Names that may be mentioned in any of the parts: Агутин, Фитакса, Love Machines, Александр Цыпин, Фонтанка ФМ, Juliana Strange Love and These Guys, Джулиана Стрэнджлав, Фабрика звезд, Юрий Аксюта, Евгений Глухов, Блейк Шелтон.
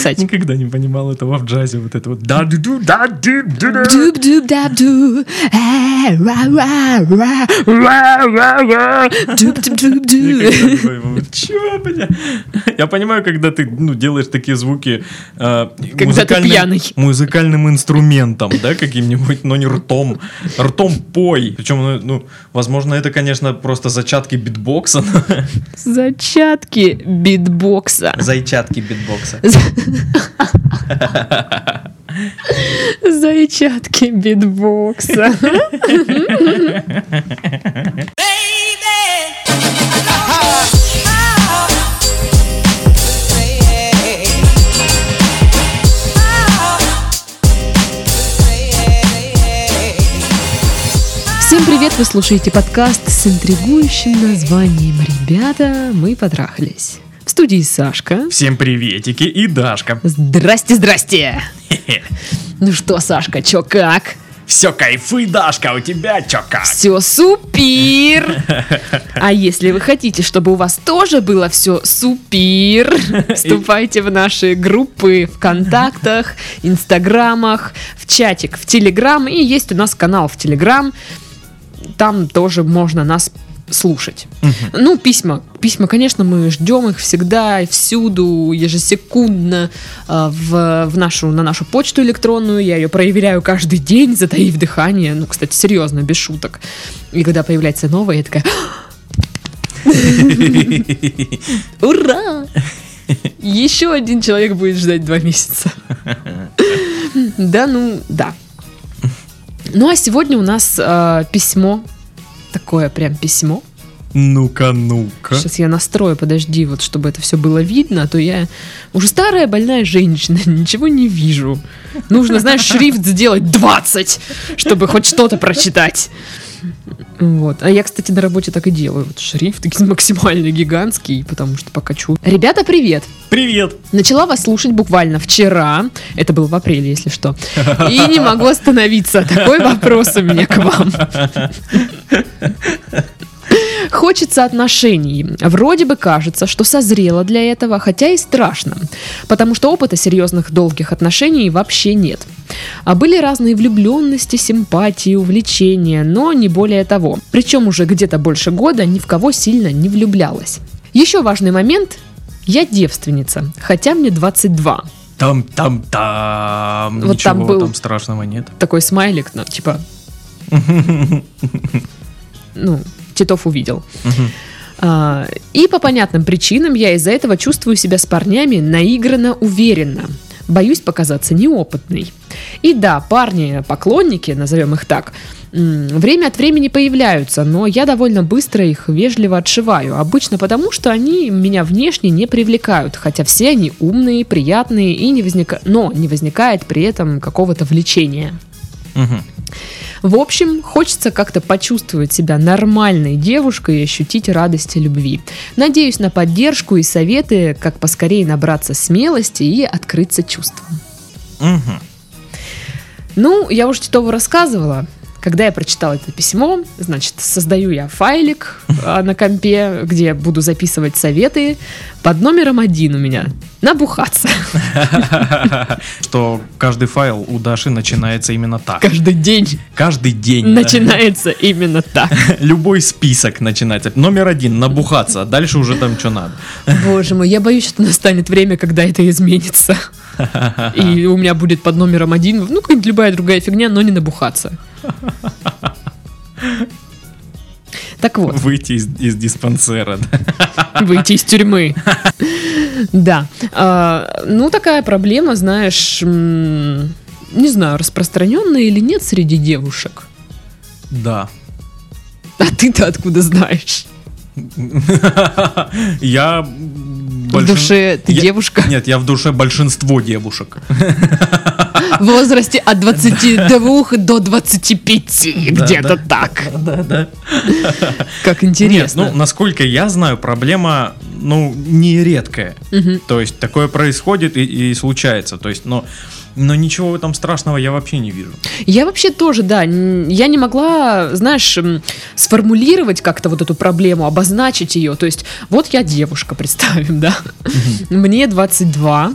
писать. Никогда не понимал этого в джазе, вот это вот да ду ду да ду ду ду да ду Я понимаю, когда ты делаешь такие звуки музыкальным инструментом, да, каким-нибудь, но не ртом. Ртом пой. Причем, возможно, это, конечно, просто зачатки битбокса. Зачатки битбокса. Зайчатки битбокса. Зайчатки битбокса. Всем привет! Вы слушаете подкаст с интригующим названием «Ребята, мы потрахались». В студии Сашка. Всем приветики и Дашка. Здрасте! Ну что, Сашка, чё как? Все кайфы, Дашка, у тебя чё как? Все супер! А если вы хотите, чтобы у вас тоже было все супер, вступайте в наши группы ВКонтактах, Инстаграмах, в чатик, в Телеграм. И есть у нас канал в Телеграм. Там тоже можно нас слушать. Угу. Письма, конечно, мы ждем их всегда, всюду, ежесекундно на нашу почту электронную. Я ее проверяю каждый день, затаив дыхание. Кстати, серьезно, без шуток. И когда появляется новая, я такая... Ура! Еще один человек будет ждать 2 месяца. Да. А сегодня у нас письмо. Такое прям письмо. Ну-ка. Сейчас я настрою, подожди, вот чтобы это все было видно, а то я уже старая больная женщина, ничего не вижу. Нужно, знаешь, шрифт сделать 20, чтобы хоть что-то прочитать. Вот. А я, кстати, на работе так и делаю. Вот шрифт максимально гигантский, потому что пока чую. Ребята, привет! Привет! Начала вас слушать буквально вчера. Это было в апреле, если что. И не могу остановиться. Такой вопрос у меня к вам. Хочется отношений. Вроде бы кажется, что созрела для этого, хотя и страшно, потому что опыта серьезных долгих отношений вообще нет. А были разные влюбленности, симпатии, увлечения, но не более того. Причем уже где-то больше года ни в кого сильно не влюблялась. Еще важный момент. Я девственница, хотя мне 22. Там-там-там. Вот ничего там, там страшного нет. Такой смайлик, типа... Титов увидел. И по понятным причинам я из-за этого чувствую себя с парнями наигранно уверенно. Боюсь показаться неопытной. И да, парни, поклонники, назовем их так, время от времени появляются, но я довольно быстро их вежливо отшиваю. Обычно потому, что они меня внешне не привлекают, хотя все они умные, приятные, и но не возникает при этом какого-то влечения. В общем, хочется как-то почувствовать себя нормальной девушкой и ощутить радость и любви. Надеюсь на поддержку и советы, как поскорее набраться смелости и открыться чувствам. Я уже Титову рассказывала. Когда я прочитала это письмо, значит, создаю я файлик на компе, где буду записывать советы. Под номером 1 у меня набухаться. Что каждый файл у Даши начинается именно так. Каждый день. Начинается именно так. Любой список начинается. Номер 1 набухаться, а дальше уже там что надо. Боже мой, я боюсь, что настанет время, когда это изменится. И у меня будет под номером 1, как любая другая фигня, но не набухаться. Так вот. Выйти из диспансера. Выйти из тюрьмы. Да. Такая проблема, знаешь, не знаю, распространенная или нет среди девушек. Да. А ты-то откуда знаешь? Девушка? Нет, я в душе большинство девушек. В возрасте от 22 до 25, где-то так. Да. Как интересно. Нет, насколько я знаю, проблема, нередкая. То есть такое происходит и случается. То есть, но ничего там страшного я вообще не вижу. Я вообще тоже, да. Я не могла, знаешь, сформулировать как-то вот эту проблему, обозначить ее. То есть, вот я девушка, представим, да. Мне 22.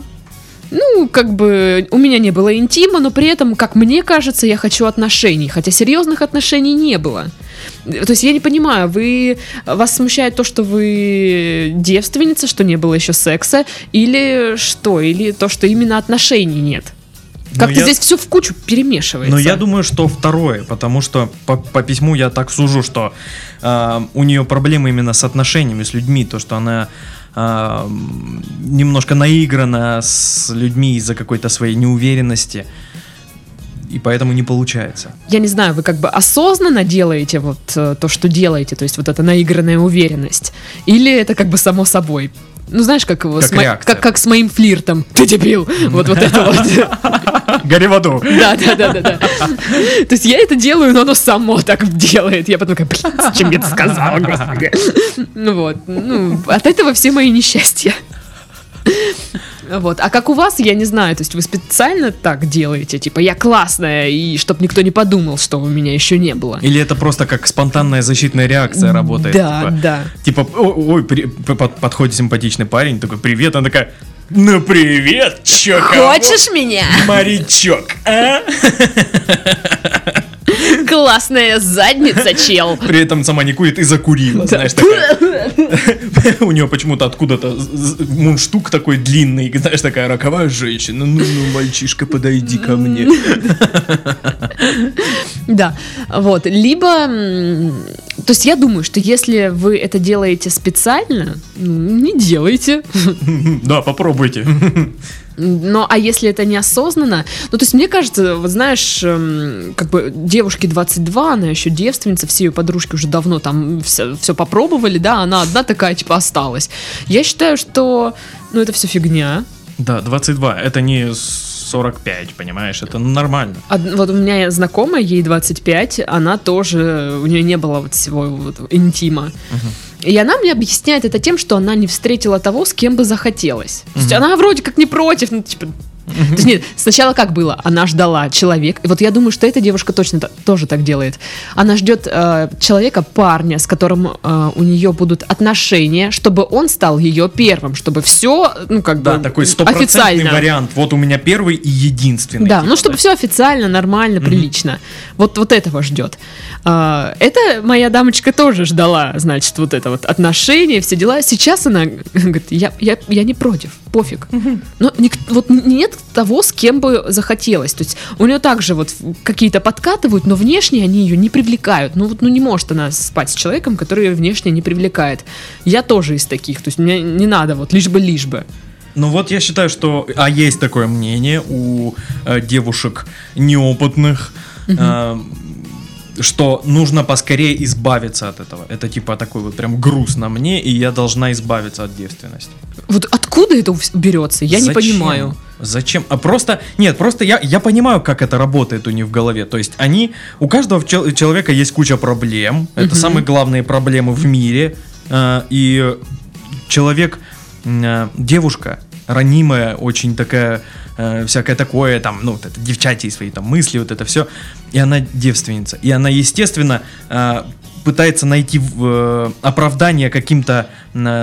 Ну, как бы у меня не было интима, но при этом, как мне кажется, я хочу отношений, хотя серьезных отношений не было. То есть я не понимаю, вас смущает то, что вы девственница, что не было еще секса, или что, или то, что именно отношений нет? Как-то здесь все в кучу перемешивается. Но я думаю, что второе, потому что по письму я так сужу, что у нее проблемы именно с отношениями, с людьми, то, что она немножко наиграна с людьми из-за какой-то своей неуверенности, и поэтому не получается. Я не знаю, вы как бы осознанно делаете вот то, что делаете, то есть вот эта наигранная уверенность, или это как бы само собой? Ну, знаешь, как с моим флиртом. Ты дебил! Вот это вот. Гори в аду. Да. То есть я это делаю, но оно само так делает. Я потом такая, блин, зачем я это сказала, господи. Ну вот, от этого все мои несчастья. Вот. А как у вас, я не знаю, то есть вы специально так делаете, типа я классная, и чтоб никто не подумал, что у меня еще не было. Или это просто как спонтанная защитная реакция работает. Да. Типа, ой, подходит симпатичный парень, такой, привет, она такая, ну привет, чё, хочешь меня? Морячок, а? Классная задница, чел. При этом сама не курит и закурила, знаешь, такая. У нее почему-то откуда-то мундштук такой длинный, знаешь, такая роковая женщина. Ну, мальчишка, подойди ко мне. Да, вот. Либо, то есть я думаю, что если вы это делаете специально, не делайте. Да, попробуйте. Но, а если это неосознанно, ну, то есть, мне кажется, вот знаешь, как бы девушке 22, она еще девственница, все ее подружки уже давно там все попробовали, да, она одна такая, типа, осталась. Я считаю, что, ну, это все фигня. Да, 22, это не 45, понимаешь, это нормально. Вот у меня знакомая, ей 25, она тоже, у нее не было вот всего вот интима. И она мне объясняет это тем, что она не встретила того, с кем бы захотелось. То есть она вроде как не против, ну, типа... То есть, нет, сначала как было? Она ждала человека. И вот я думаю, что эта девушка точно тоже так делает. Она ждет человека, парня, с которым у нее будут отношения, чтобы он стал ее первым, чтобы все, ну как бы, да, такой стопроцентный вариант. Вот у меня первый и единственный. Да, типа, ну чтобы все официально, нормально, прилично. Вот этого ждет. Это моя дамочка тоже ждала, значит, вот это вот отношения, все дела. Сейчас она говорит, я не против, пофиг. Но вот нет того, с кем бы захотелось. То есть у нее также вот какие-то подкатывают, но внешне они ее не привлекают. Ну вот, ну не может она спать с человеком, который ее внешне не привлекает. Я тоже из таких, то есть мне не надо вот лишь бы. Ну вот я считаю, что... А есть такое мнение у девушек неопытных, что нужно поскорее избавиться от этого. Это типа такой вот прям груз на мне, и я должна избавиться от девственности. Вот откуда это берется? Я не понимаю. Зачем? А просто... Нет, просто я понимаю, как это работает у них в голове. То есть они... У каждого человека есть куча проблем. Это самые главные проблемы в мире. И человек... Девушка ранимая, очень такая... всякое такое, там, ну, вот это, девчачьи свои там мысли, вот это все. И она девственница. И она, естественно, пытается найти оправдание каким-то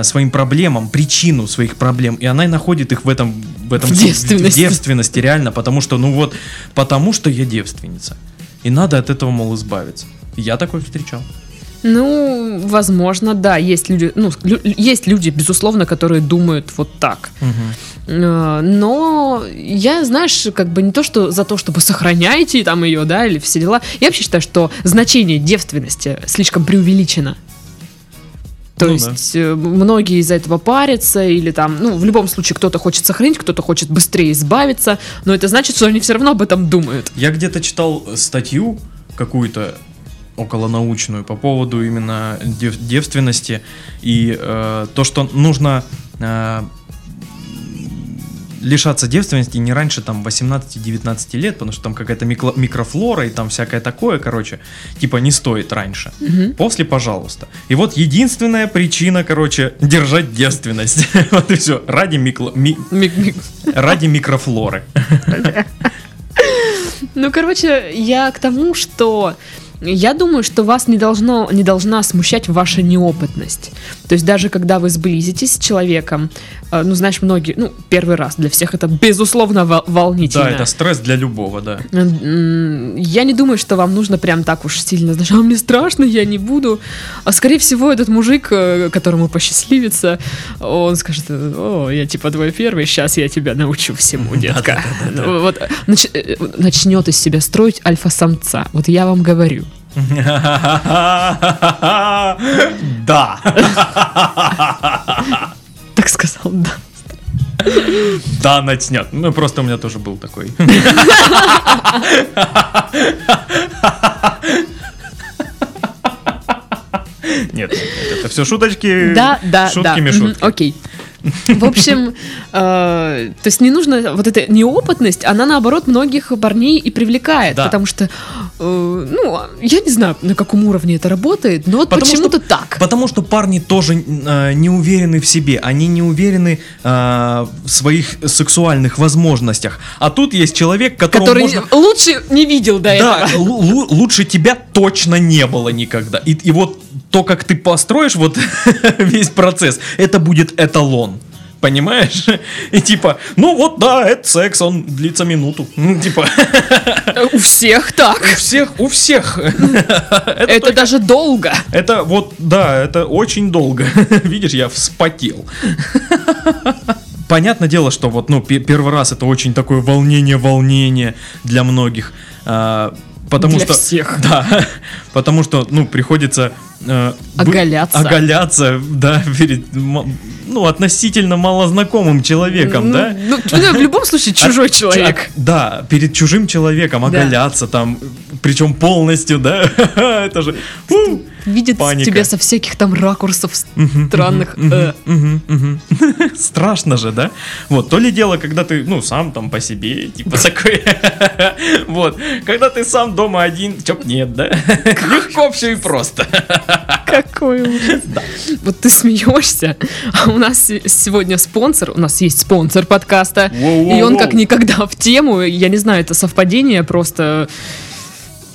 своим проблемам, причину своих проблем. И она и находит их в этом девственности, реально, потому что, ну вот, потому что я девственница. И надо от этого, мол, избавиться. Я такое встречал. Ну, возможно, да, есть люди, безусловно, которые думают вот так. Но я, знаешь, как бы не то, что за то, чтобы сохраняйте там ее, да, или все дела. Я вообще считаю, что значение девственности слишком преувеличено. То есть многие из-за этого парятся, или там, ну, в любом случае, кто-то хочет сохранить, кто-то хочет быстрее избавиться, но это значит, что они все равно об этом думают. Я где-то читал статью какую-то околонаучную по поводу именно девственности и то, что нужно лишаться девственности не раньше там 18-19 лет, потому что там какая-то микрофлора и там всякое такое, короче, типа не стоит раньше. После, пожалуйста. И вот единственная причина, короче, держать девственность. Вот и все. Ради микрофлоры. Ну, короче, я к тому, что Я думаю, что вас не должна смущать ваша неопытность. То есть даже когда вы сблизитесь с человеком, ну, знаешь, многие, ну, первый раз для всех это, безусловно, волнительно. Да, это стресс для любого, да. Я не думаю, что вам нужно прям так уж сильно, знаешь, мне страшно, я не буду. А, скорее всего, этот мужик, которому посчастливится, он скажет: о, я типа твой первый, сейчас я тебя научу всему, детка. Вот начнет из себя строить альфа-самца. Вот я вам говорю. Да. Так сказал, да. Да, начнет. Ну, просто у меня тоже был такой. Нет, это все шуточки. Да. Шутки-мишутки. Окей. В общем, то есть не нужно, вот эта неопытность, она наоборот многих парней и привлекает, да. Потому что, ну, я не знаю, на каком уровне это работает, но вот почему-то так. Потому что парни тоже не уверены в себе, они не уверены в своих сексуальных возможностях. А тут есть человек, который можно... лучше не видел до этого. Да, лучше тебя точно не было никогда. И вот то, как ты построишь вот весь процесс, это будет эталон. Понимаешь? И типа, ну вот да, это секс, он длится минуту. Типа. У всех так. У всех. Это даже долго. Это вот, да, это очень долго. Видишь, я вспотел. Понятное дело, что вот, ну, первый раз это очень такое волнение для многих. Потому для что, всех. Да, потому что, ну, приходится оголяться, да, перед, ну, относительно малознакомым человеком, ну, да? Ну, в любом случае, чужой человек. Да, перед чужим человеком оголяться, да. Там, причем полностью, да, это же видит паника. Тебя со всяких там ракурсов странных. Страшно же, да? Вот, то ли дело, когда ты, ну, сам там по себе, типа такой, вот, когда ты сам дома один, чоп нет, да? Легко все и просто. Какой ужас. Да. Вот ты смеешься. А у нас сегодня спонсор. У нас есть спонсор подкаста. Воу-воу-воу. И он как никогда в тему. Я не знаю, это совпадение просто...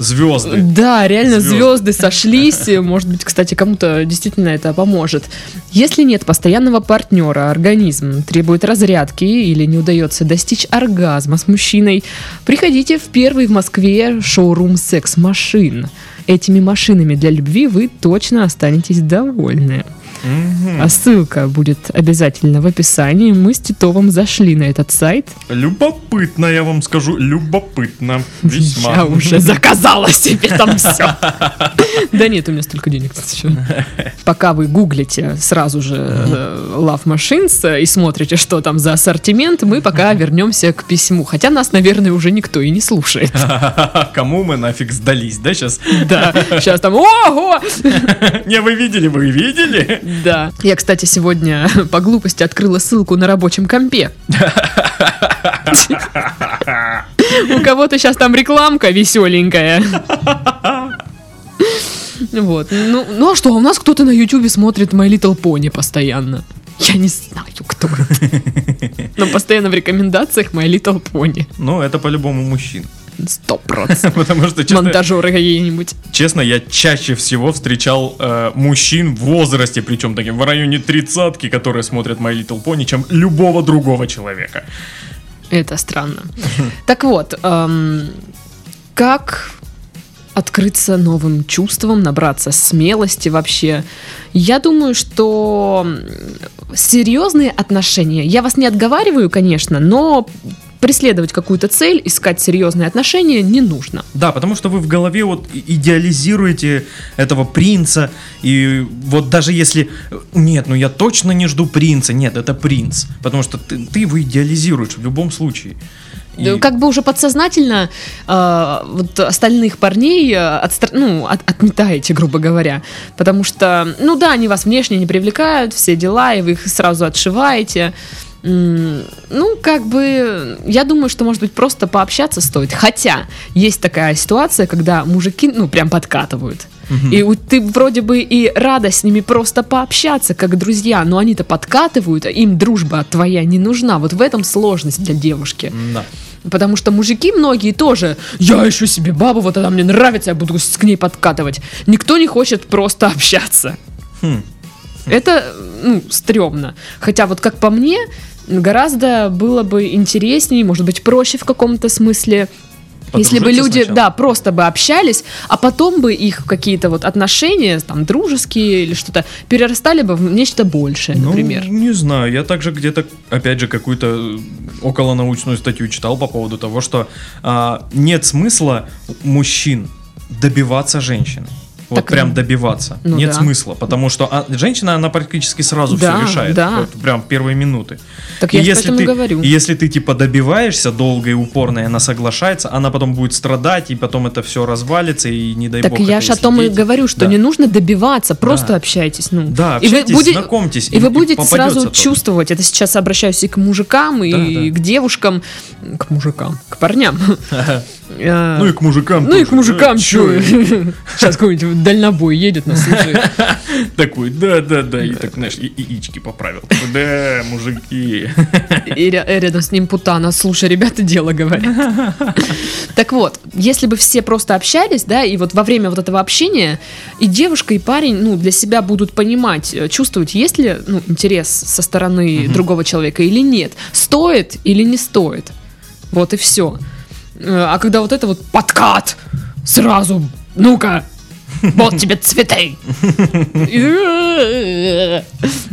Звезды. Да, реально звезды сошлись. Может быть, кстати, кому-то действительно это поможет. Если нет постоянного партнера, организм требует разрядки или не удается достичь оргазма с мужчиной, приходите в первый в Москве шоурум секс-машин. Этими машинами для любви вы точно останетесь довольны. А ссылка будет обязательно в описании. Мы с Титовым зашли на этот сайт. Любопытно, я вам скажу, любопытно. Весьма. Я уже заказала себе там все. Да нет, у меня столько денег. Пока вы гуглите сразу же Love Machines и смотрите, что там за ассортимент, мы пока вернемся к письму. Хотя нас, наверное, уже никто и не слушает. Кому мы нафиг сдались, да, сейчас? Да, сейчас там ого! Не, вы видели? Да. Я, кстати, сегодня по глупости открыла ссылку на рабочем компе. У кого-то сейчас там рекламка веселенькая. Вот. Ну а что, у нас кто-то на Ютубе смотрит My Little Pony постоянно. Я не знаю, кто это. Но постоянно в рекомендациях My Little Pony. Ну, это по-любому мужчина. 100%. Потому что, честно, монтажеры какие-нибудь. Честно, я чаще всего встречал мужчин в возрасте, причем таким в районе 30-ки, которые смотрят My Little Pony, чем любого другого человека. Это странно. Так вот, как открыться новым чувствам, набраться смелости вообще? Я думаю, что серьезные отношения, я вас не отговариваю, конечно, но... преследовать какую-то цель, искать серьезные отношения не нужно. Да, потому что вы в голове вот идеализируете этого принца, и вот даже если... Нет, ну я точно не жду принца. Нет, это принц. Потому что ты его идеализируешь в любом случае. И... как бы уже подсознательно вот остальных парней отметаете, грубо говоря. Потому что, ну да, они вас внешне не привлекают, все дела, и вы их сразу отшиваете. Ну, как бы, я думаю, что, может быть, просто пообщаться стоит. Хотя есть такая ситуация, когда мужики, ну, прям подкатывают. И ты вроде бы и рада с ними просто пообщаться, как друзья, но они-то подкатывают, а им дружба твоя не нужна. Вот в этом сложность для девушки. Да. Потому что мужики многие тоже: я ищу себе бабу, вот она мне нравится, я буду к ней подкатывать. Никто не хочет просто общаться. Это, стрёмно. Хотя вот как по мне, гораздо было бы интереснее, может быть, проще в каком-то смысле, если бы люди просто бы общались, а потом бы их какие-то вот отношения, там, дружеские или что-то, перерастали бы в нечто большее, например. Не знаю, я также где-то, опять же, какую-то околонаучную статью читал по поводу того, что нет смысла мужчин добиваться женщины. Вот так, прям добиваться. Нет смысла. Потому что женщина, она практически сразу все решает. Да. Вот прям первые минуты. Так и я об этом говорю. И если ты типа добиваешься долго и упорно, и она соглашается, она потом будет страдать, и потом это все развалится, и не дай бог. Так я же о том и говорю, что не нужно добиваться, просто общайтесь. Общайтесь, знакомьтесь. И вы будете сразу чувствовать. Это сейчас обращаюсь и к мужикам, и к девушкам. К мужикам, к парням. Ну и к мужикам. Ну и к мужикам, чё? Сейчас какой-нибудь дальнобой едет на слушает. Такой, да. И так, знаешь, яички поправил. Да, мужики. И рядом с ним путана. Слушай, ребята, дело говорят. Так вот, если бы все просто общались, да, и вот во время вот этого общения и девушка, и парень, для себя будут понимать, чувствовать, есть ли, интерес со стороны другого человека или нет. Стоит или не стоит. Вот и все. А когда вот это вот подкат сразу, ну-ка, вот тебе цветы.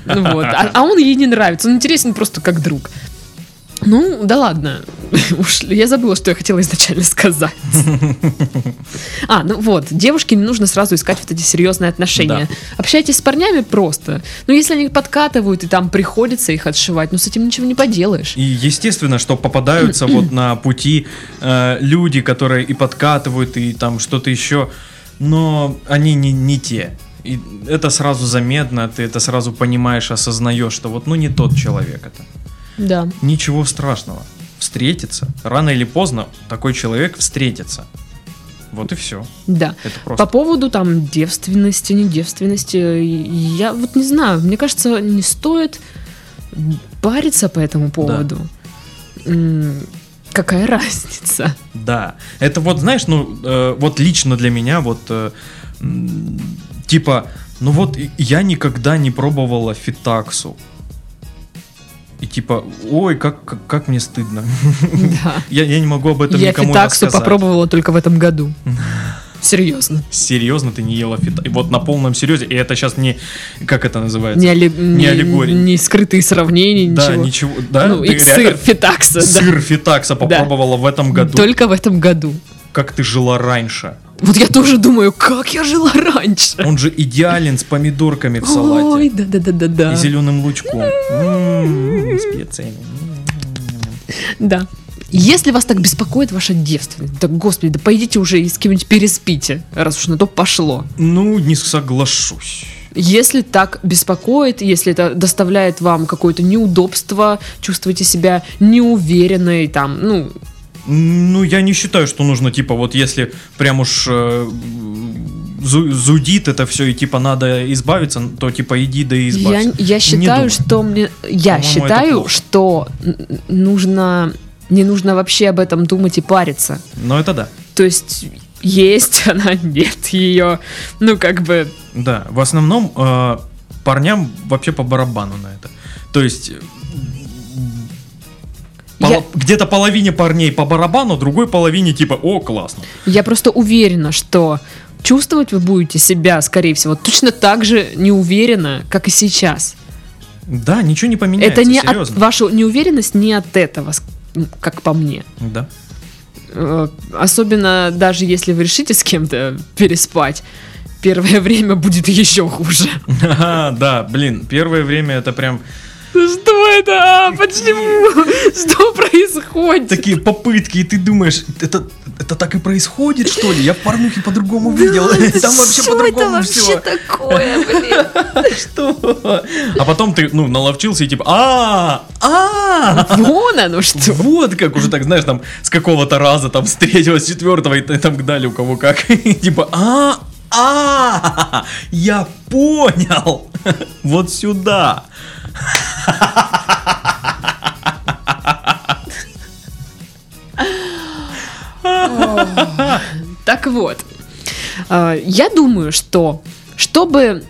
Вот. А он ей не нравится, он интересен просто как друг. Ну, да ладно. Уж я забыла, что я хотела изначально сказать. Девушке не нужно сразу искать вот эти серьезные отношения. Да. Общайтесь с парнями просто. Но если они подкатывают, и там приходится их отшивать, с этим ничего не поделаешь. И естественно, что попадаются вот на пути люди, которые и подкатывают, и там что-то еще, но они не те. И это сразу заметно, ты это сразу понимаешь, осознаешь, что вот не тот человек это. Да. Ничего страшного. Встретиться. Рано или поздно такой человек встретится. Вот и все. Да. Это просто. По поводу там девственности, недевственности, я вот не знаю. Мне кажется, не стоит париться по этому поводу. Да. Какая разница? Да. Это вот, знаешь, вот лично для меня вот типа, я никогда не пробовала фитаксу. И типа, ой, как мне стыдно. Да. Я не могу об этом никому рассказать. Я фитаксу попробовала только в этом году. Серьезно. Серьезно ты не ела фитаксу? Вот на полном серьезе. И это сейчас не, как это называется? Не аллегория. Не скрытые сравнения, ничего. Да, ничего. Да? И сыр фитакса. Сыр фитакса попробовала в этом году. Только в этом году. Как ты жила раньше? Вот я тоже думаю, как я жила раньше. Он же идеален с помидорками в салате. Ой, да. И зеленым лучком. Специями. Да. Если вас так беспокоит ваша девственность, да господи, да пойдите уже и с кем-нибудь переспите, раз уж на то пошло. Не соглашусь. Если так беспокоит, если это доставляет вам какое-то неудобство, чувствуете себя неуверенной, там, я не считаю, что нужно, типа, вот если прям уж зудит это все, и типа надо избавиться, то типа иди да и избавься. Я считаю, что нужно, не нужно вообще об этом думать и париться. Но это да. То есть она, нет ее, Да, в основном парням вообще по барабану на это. То есть... Где-то половине парней по барабану, другой половине типа, о, классно. Я просто уверена, что чувствовать вы будете себя, скорее всего, точно так же неуверенно, как и сейчас. Да, ничего не поменяется, это не серьезно. Ваша неуверенность не от этого, как по мне. Да. Особенно даже если вы решите с кем-то переспать. Первое время будет еще хуже. Да, блин, первое время это прям... Что это? Почему? Что происходит? Такие попытки, и ты думаешь, это так и происходит, что ли? Я в порнухе по-другому видел. Там вообще по-другому все. Что это вообще такое, блин? Что? А потом ты, наловчился и типа, вон оно что. Вот как уже так, знаешь, там, с какого-то раза, там, с третьего, с четвертого, и там гдали у кого как. Типа, я понял. Вот сюда. Так вот, я думаю, что чтобы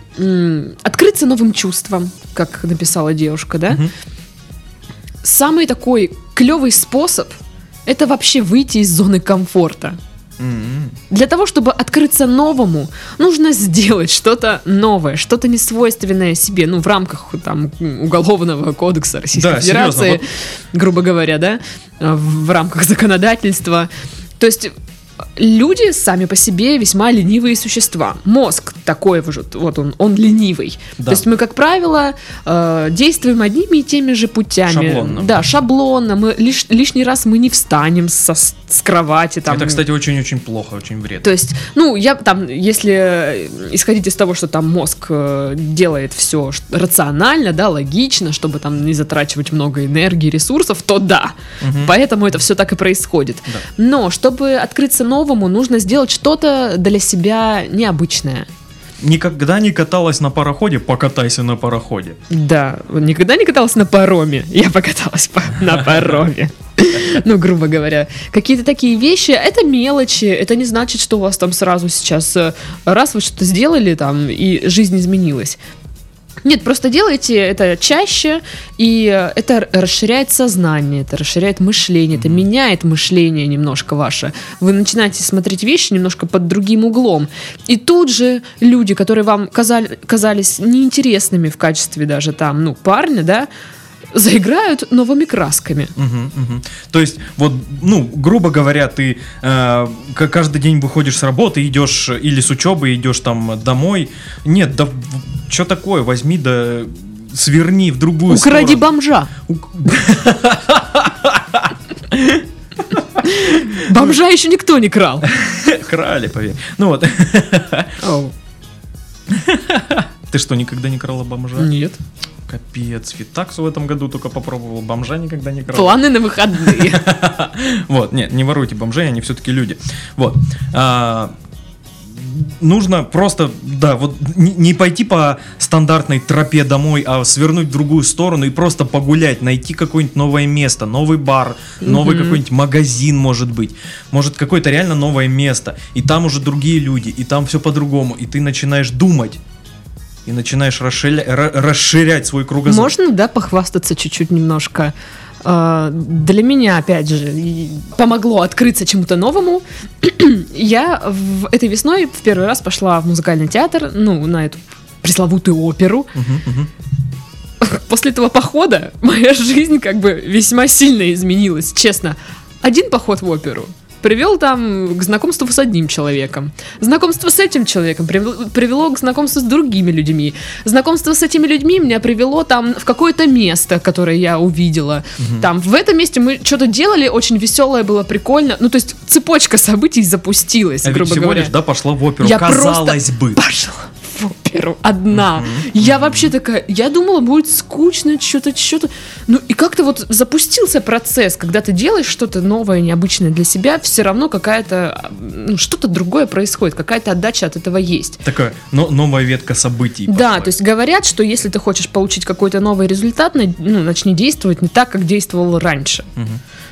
открыться новым чувствам, как написала девушка, да, самый такой клевый способ — это вообще выйти из зоны комфорта. Для того, чтобы открыться новому, нужно сделать что-то новое, что-то несвойственное себе, ну, в рамках там Уголовного кодекса Российской Федерации, серьезно, вот... грубо говоря, да, в рамках законодательства. То есть люди сами по себе весьма ленивые существа. Мозг такой вот он ленивый. Да. То есть мы, как правило, действуем одними и теми же путями. Шаблонно. Да, шаблонно. Мы лишний раз мы не встанем с кровати. Там. Это, кстати, очень-очень плохо, очень вредно. То есть, ну, я там, если исходить из того, что там мозг делает все рационально, да, логично, чтобы там не затрачивать много энергии, ресурсов, то да. Угу. Поэтому это все так и происходит. Да. Но чтобы открыться новому, нужно сделать что-то для себя необычное. Никогда не каталась на пароходе? Покатайся на пароходе. Да, никогда не каталась на пароме? Я покаталась на пароме. Ну, грубо говоря, какие-то такие вещи, это мелочи, это не значит, что у вас там сразу сейчас, раз вы что-то сделали там, и жизнь изменилась. Нет, просто делайте это чаще, и это расширяет сознание, это расширяет мышление, это меняет мышление немножко ваше. Вы начинаете смотреть вещи немножко под другим углом. И тут же люди, которые вам казались неинтересными в качестве даже там, ну, парня, да, заиграют новыми красками. То есть, вот, ну, грубо говоря, ты каждый день выходишь с работы, идешь или с учебы, идешь там домой. Нет, да что такое, возьми да сверни в другую сторону. Укради бомжа. Бомжа еще никто не крал. Крали, поверь. Ну вот. Ты что, никогда не крала бомжа? Нет. Капец, Фитаксу в этом году только попробовал, бомжа никогда не крал. Планы на выходные. Вот, нет, не воруйте бомжей, они все-таки люди. Вот. Нужно просто, да, вот не пойти по стандартной тропе домой, а свернуть в другую сторону и просто погулять, найти какое-нибудь новое место, новый бар, новый какой-нибудь магазин, может быть. Может, какое-то реально новое место. И там уже другие люди, и там все по-другому. И ты начинаешь думать. И начинаешь расширять свой кругозор. Можно, да, похвастаться чуть-чуть немножко. Для меня, опять же, помогло открыться чему-то новому. Я этой весной в первый раз пошла в музыкальный театр, ну, на эту пресловутую оперу. После этого похода моя жизнь как бы весьма сильно изменилась, честно. Один поход в оперу привел там к знакомству с одним человеком. Знакомство с этим человеком привело к знакомству с другими людьми. Знакомство с этими людьми меня привело там в какое-то место, которое я увидела. Там в этом месте мы что-то делали, очень веселое было, прикольно. Ну, то есть цепочка событий запустилась, грубо говоря. А ведь всего лишь, да, пошла в оперу, я казалось бы. Пошла в оперу одна. Я вообще такая, я думала, будет скучно, что-то. Ну, и как-то вот запустился процесс, когда ты делаешь что-то новое, необычное для себя, все равно какая-то, ну, что-то другое происходит, какая-то отдача от этого есть. Такая новая ветка событий пошла. Да, то есть говорят, что если ты хочешь получить какой-то новый результат, ну, начни действовать не так, как действовал раньше.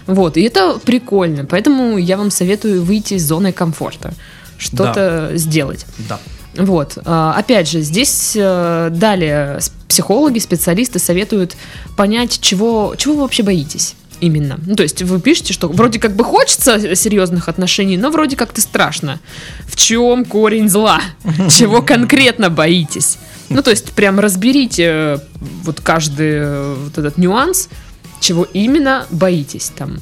Вот, и это прикольно, поэтому я вам советую выйти из зоны комфорта, что-то сделать. Да. Вот, опять же, здесь далее психологи, специалисты советуют понять, чего вы вообще боитесь именно. Ну, то есть вы пишете, что вроде как бы хочется серьезных отношений, но вроде как-то страшно. В чем корень зла? Чего конкретно боитесь? Ну, то есть прям разберите вот каждый вот этот нюанс, чего именно боитесь там.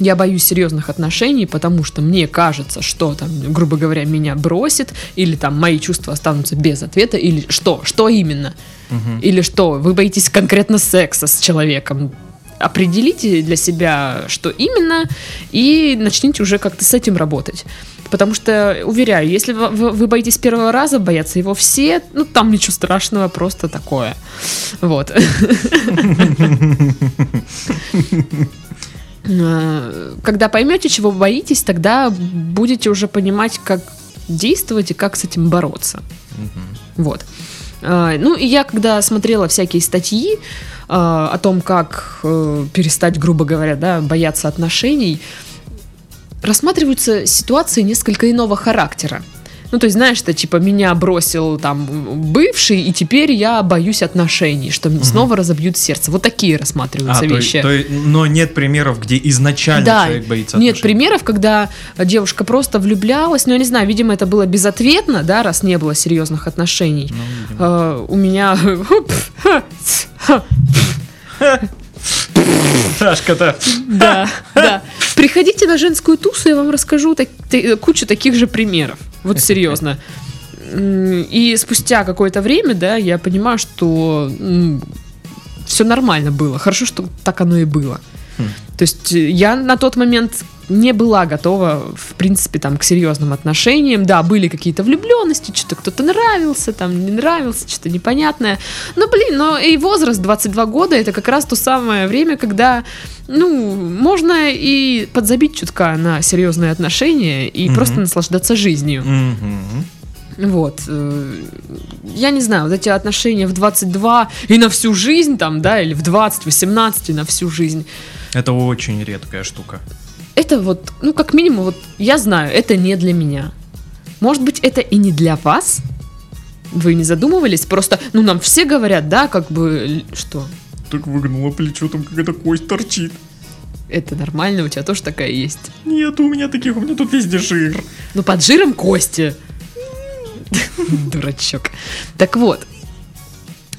Я боюсь серьезных отношений, потому что мне кажется, что там, грубо говоря, меня бросит, или там мои чувства останутся без ответа, или что? Что именно? Или что? Вы боитесь конкретно секса с человеком? Определите для себя, что именно, и начните уже как-то с этим работать. Потому что, уверяю, если вы боитесь первого раза, боятся его все, ну, там ничего страшного, просто такое. Вот. Когда поймете, чего вы боитесь, тогда будете уже понимать, как действовать и как с этим бороться. Вот. Ну, и я, когда смотрела всякие статьи о том, как перестать, грубо говоря, да, бояться отношений, рассматриваются ситуации несколько иного характера. Ну, то есть, знаешь, что типа меня бросил там бывший, и теперь я боюсь отношений, что мне снова разобьют сердце. Вот такие рассматриваются вещи. Но нет примеров, где изначально человек боится отношений. Нет примеров, когда девушка просто влюблялась. Ну, я не знаю, видимо, это было безответно, да, раз не было серьезных отношений. У меня... Сашка-то. Да, да. Приходите на женскую тусу, я вам расскажу кучу таких же примеров. Вот серьезно. И спустя какое-то время, да, я понимаю, что все нормально было. Хорошо, что так оно и было. То есть я на тот момент не была готова, в принципе, там, к серьезным отношениям. Да, были какие-то влюбленности, что-то кто-то нравился, там, не нравился, что-то непонятное. Но, блин, но и возраст 22 года, это как раз то самое время, когда, ну, можно и подзабить чутка на серьезные отношения и просто наслаждаться жизнью. Вот. Я не знаю, вот эти отношения в 22 и на всю жизнь, там, да, или в 20, 18 и на всю жизнь. Это очень редкая штука. Это вот, ну, как минимум, вот я знаю, это не для меня. Может быть, это и не для вас? Вы не задумывались? Просто, ну, нам все говорят, да, как бы, что? Так выгнуло плечо, там какая-то кость торчит. Это нормально, у тебя тоже такая есть? Нет, у меня таких, у меня тут везде жир. Ну, под жиром кости. Дурачок. Так вот.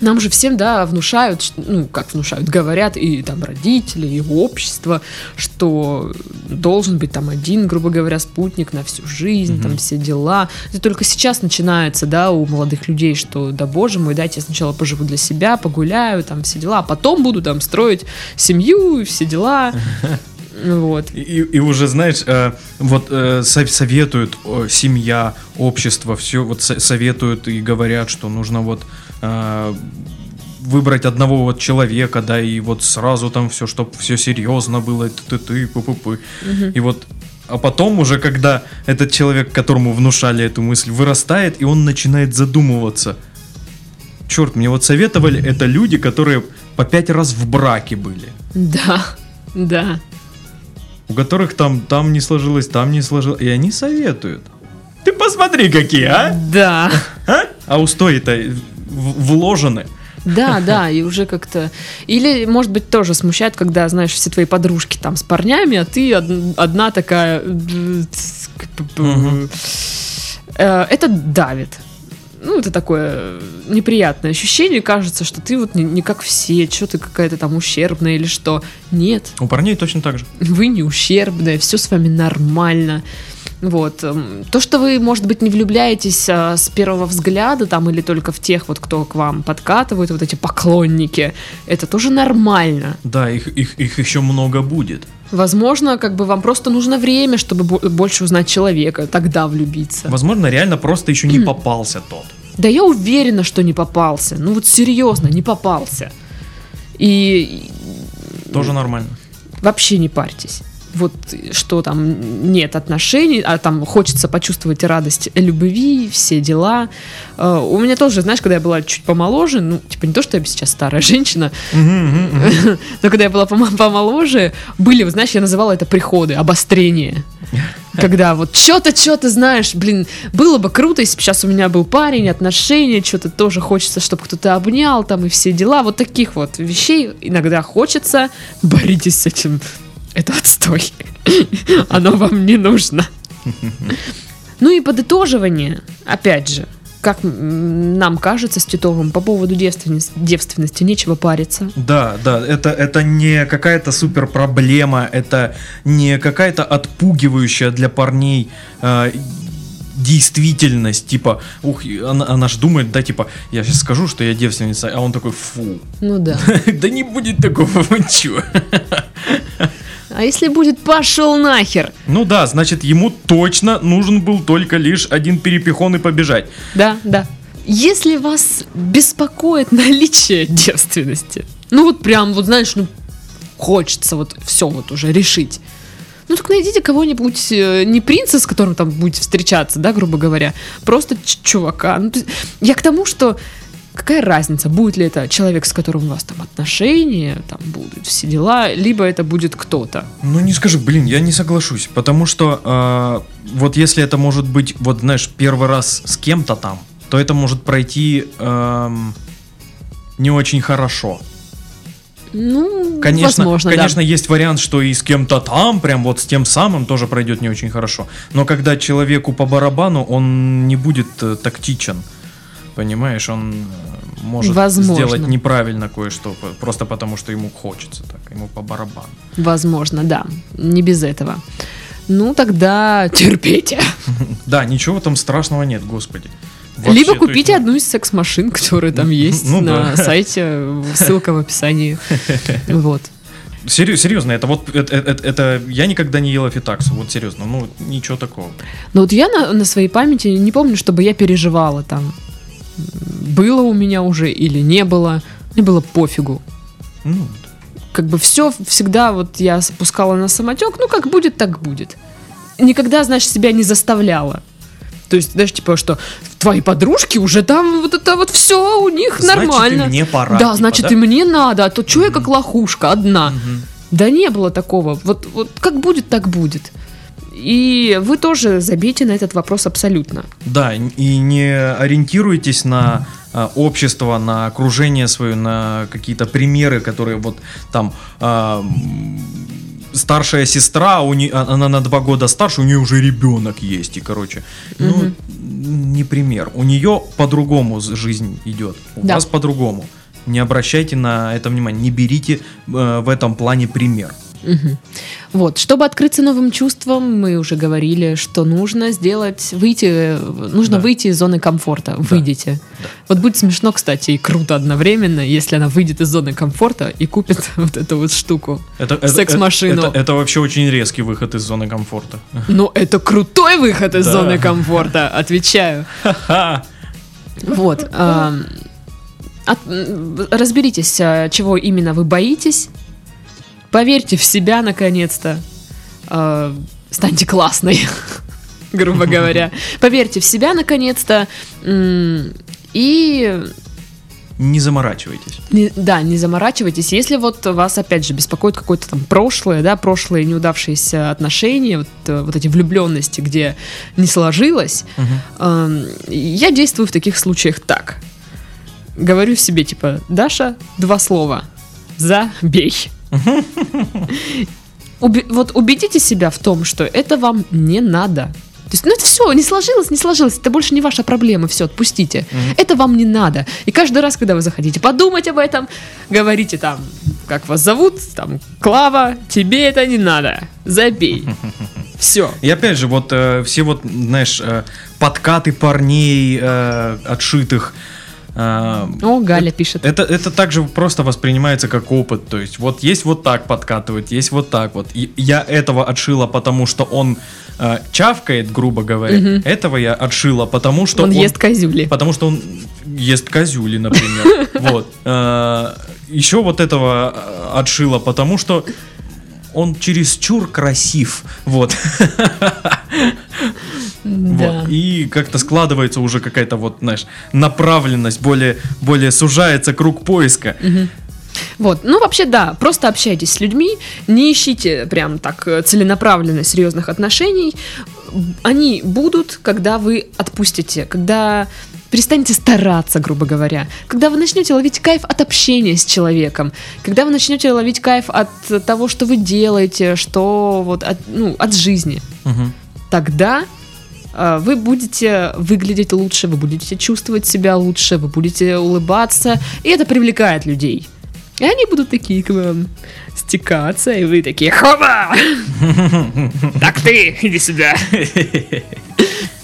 Нам же всем, да, внушают, ну, как внушают, говорят и там родители, и общество, что должен быть там один, грубо говоря, спутник на всю жизнь, там все дела. Это только сейчас начинается, да, у молодых людей, что, да, боже мой, дайте я сначала поживу для себя, погуляю, там все дела, а потом буду там строить семью и все дела. Вот. И уже, знаешь, советуют семья, общество, все вот советуют и говорят, что нужно вот выбрать одного вот человека, да, и вот сразу там все, чтобы все серьезно было, и вот. А потом уже, когда этот человек, которому внушали эту мысль, вырастает, и он начинает задумываться. Черт, мне вот советовали, это люди, которые по 5 раз в браке были. Да, да. У которых там не сложилось, там не сложилось. И они советуют. Ты посмотри, какие, а? Да. А устои-то вложены. Да, да, и уже как-то... Или, может быть, тоже смущает, когда, знаешь, все твои подружки там с парнями, а ты одна такая... Это давит. Ну, это такое неприятное ощущение. Кажется, что ты вот не как все, что ты какая-то там ущербная или что. Нет. У парней точно так же. Вы не ущербная, все с вами нормально. Вот. То, что вы, может быть, не влюбляетесь с первого взгляда, там, или только в тех, вот, кто к вам подкатывает, вот эти поклонники, это тоже нормально. Да, их еще много будет. Возможно, как бы вам просто нужно время, чтобы больше узнать человека, тогда влюбиться. Возможно, реально просто еще не попался тот. Да я уверена, что не попался. Ну вот серьезно, не попался. И... Тоже нормально. Вообще не парьтесь. Вот что там нет отношений, а там хочется почувствовать радость любви, все дела. У меня тоже, знаешь, когда я была чуть помоложе, ну, типа не то, что я сейчас старая женщина, но когда я была помоложе, были, знаешь, я называла это приходы, обострения. Когда вот что-то, знаешь, блин, было бы круто, если бы сейчас у меня был парень, отношения, что-то тоже хочется, чтобы кто-то обнял там и все дела. Вот таких вот вещей иногда хочется. Боритесь с этим. Это отстой. Оно вам не нужно. Ну и подытоживание, опять же, как нам кажется с Титовым, по поводу девственности нечего париться. Да, да, это не какая-то супер проблема, это не какая-то отпугивающая для парней действительность, типа, ух, она же думает, да, типа, я сейчас скажу, что я девственница, а он такой, фу. Ну да. Да не будет такого, вы чё? А если будет, пошел нахер. Ну да, значит, ему точно нужен был только лишь один перепихон и побежать. Да, да. Если вас беспокоит наличие девственности, ну вот прям, вот знаешь, ну хочется вот все вот уже решить, ну так найдите кого-нибудь, не принца, с которым там будете встречаться, да, грубо говоря, просто чувака. Ну, я к тому, что Какая разница, будет ли это человек, с которым у вас там отношения, там будут все дела, либо это будет кто-то? Ну не скажи, я не соглашусь, потому что вот если это может быть, вот знаешь, первый раз с кем-то там, то это может пройти не очень хорошо. Ну, конечно, возможно, конечно, да. Есть вариант, что и с кем-то там, прям вот с тем самым тоже пройдет не очень хорошо. Но когда человеку по барабану, он не будет тактичен. Понимаешь, он может сделать неправильно кое-что, просто потому что ему хочется так, ему по барабану. Возможно, да, не без этого. Ну, тогда терпите. Да, ничего там страшного нет, господи. Вообще, либо купите одну из секс-машин, которые там есть на сайте, ссылка в описании. Вот. Серьезно, это я никогда не ела фитаксу, вот серьезно, ну ничего такого. Ну вот я на своей памяти не помню, чтобы я переживала там, было у меня уже или не было, мне было пофигу. Ну. Как бы все всегда вот я спускала на самотек, ну как будет, так будет. Никогда, значит, себя не заставляла. То есть, знаешь, типа, что твои подружки уже там вот это вот все у них значит, нормально. Значит, и мне пора. Да, типа, значит, да? И мне надо, а то чё я как лохушка одна. Да не было такого. Вот как будет, так будет. И вы тоже забейте на этот вопрос абсолютно. Да, и не ориентируйтесь на общество, на окружение свое, на какие-то примеры, которые вот там... Старшая сестра, она на 2 года старше, у нее уже ребенок есть. И, короче, не пример. У нее по-другому жизнь идет, у вас по-другому. Не обращайте на это внимания, не берите в этом плане пример. Вот, чтобы открыться новым чувствам, мы уже говорили, что нужно сделать, выйти из зоны комфорта. Выйдите. Да. Вот будет смешно, кстати, и круто одновременно, если она выйдет из зоны комфорта и купит вот эту вот штуку, секс-машину. Это вообще очень резкий выход из зоны комфорта. Но это крутой выход из зоны комфорта, отвечаю. Вот. Разберитесь, чего именно вы боитесь. Поверьте в себя, наконец-то. Станьте классной, грубо говоря. Поверьте в себя, наконец-то. И... Не заморачивайтесь. Не заморачивайтесь. Если вот вас, опять же, беспокоит какое-то там прошлое, да, прошлые неудавшиеся отношения, вот эти влюбленности, где не сложилось, я действую в таких случаях так. Говорю себе, типа, Даша, 2 слова. Забей. Вот убедите себя в том, что это вам не надо. То есть, это все, не сложилось, это больше не ваша проблема, все, отпустите. Это вам не надо. И каждый раз, когда вы захотите подумать об этом, говорите там, как вас зовут, там, Клава, тебе это не надо, забей. Все. И опять же, вот все вот, знаешь, подкаты парней отшитых. О, Галя пишет. Это также просто воспринимается как опыт. То есть вот так подкатывает, есть вот так вот. И я этого отшила, потому что он чавкает, грубо говоря. Этого я отшила, потому что он ест козюли. Потому что он ест козюли, например. Вот. Еще вот этого отшила, потому что он чересчур красив. Вот. Да. Вот. И как-то складывается уже какая-то вот, знаешь, направленность, более сужается круг поиска. Вот, ну вообще да, просто общайтесь с людьми, не ищите прям так целенаправленно серьезных отношений. Они будут, когда вы отпустите, когда перестанете стараться, грубо говоря, когда вы начнете ловить кайф от общения с человеком, когда вы начнете ловить кайф от того, что вы делаете, что вот от жизни. Тогда вы будете выглядеть лучше, вы будете чувствовать себя лучше, вы будете улыбаться, и это привлекает людей. И они будут такие к вам стекаться, и вы такие: «Хоба! Так ты, иди сюда!»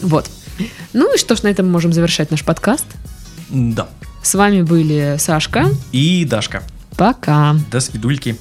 Вот. Ну и что ж, на этом мы можем завершать наш подкаст. Да. С вами были Сашка и Дашка. Пока. До свидульки.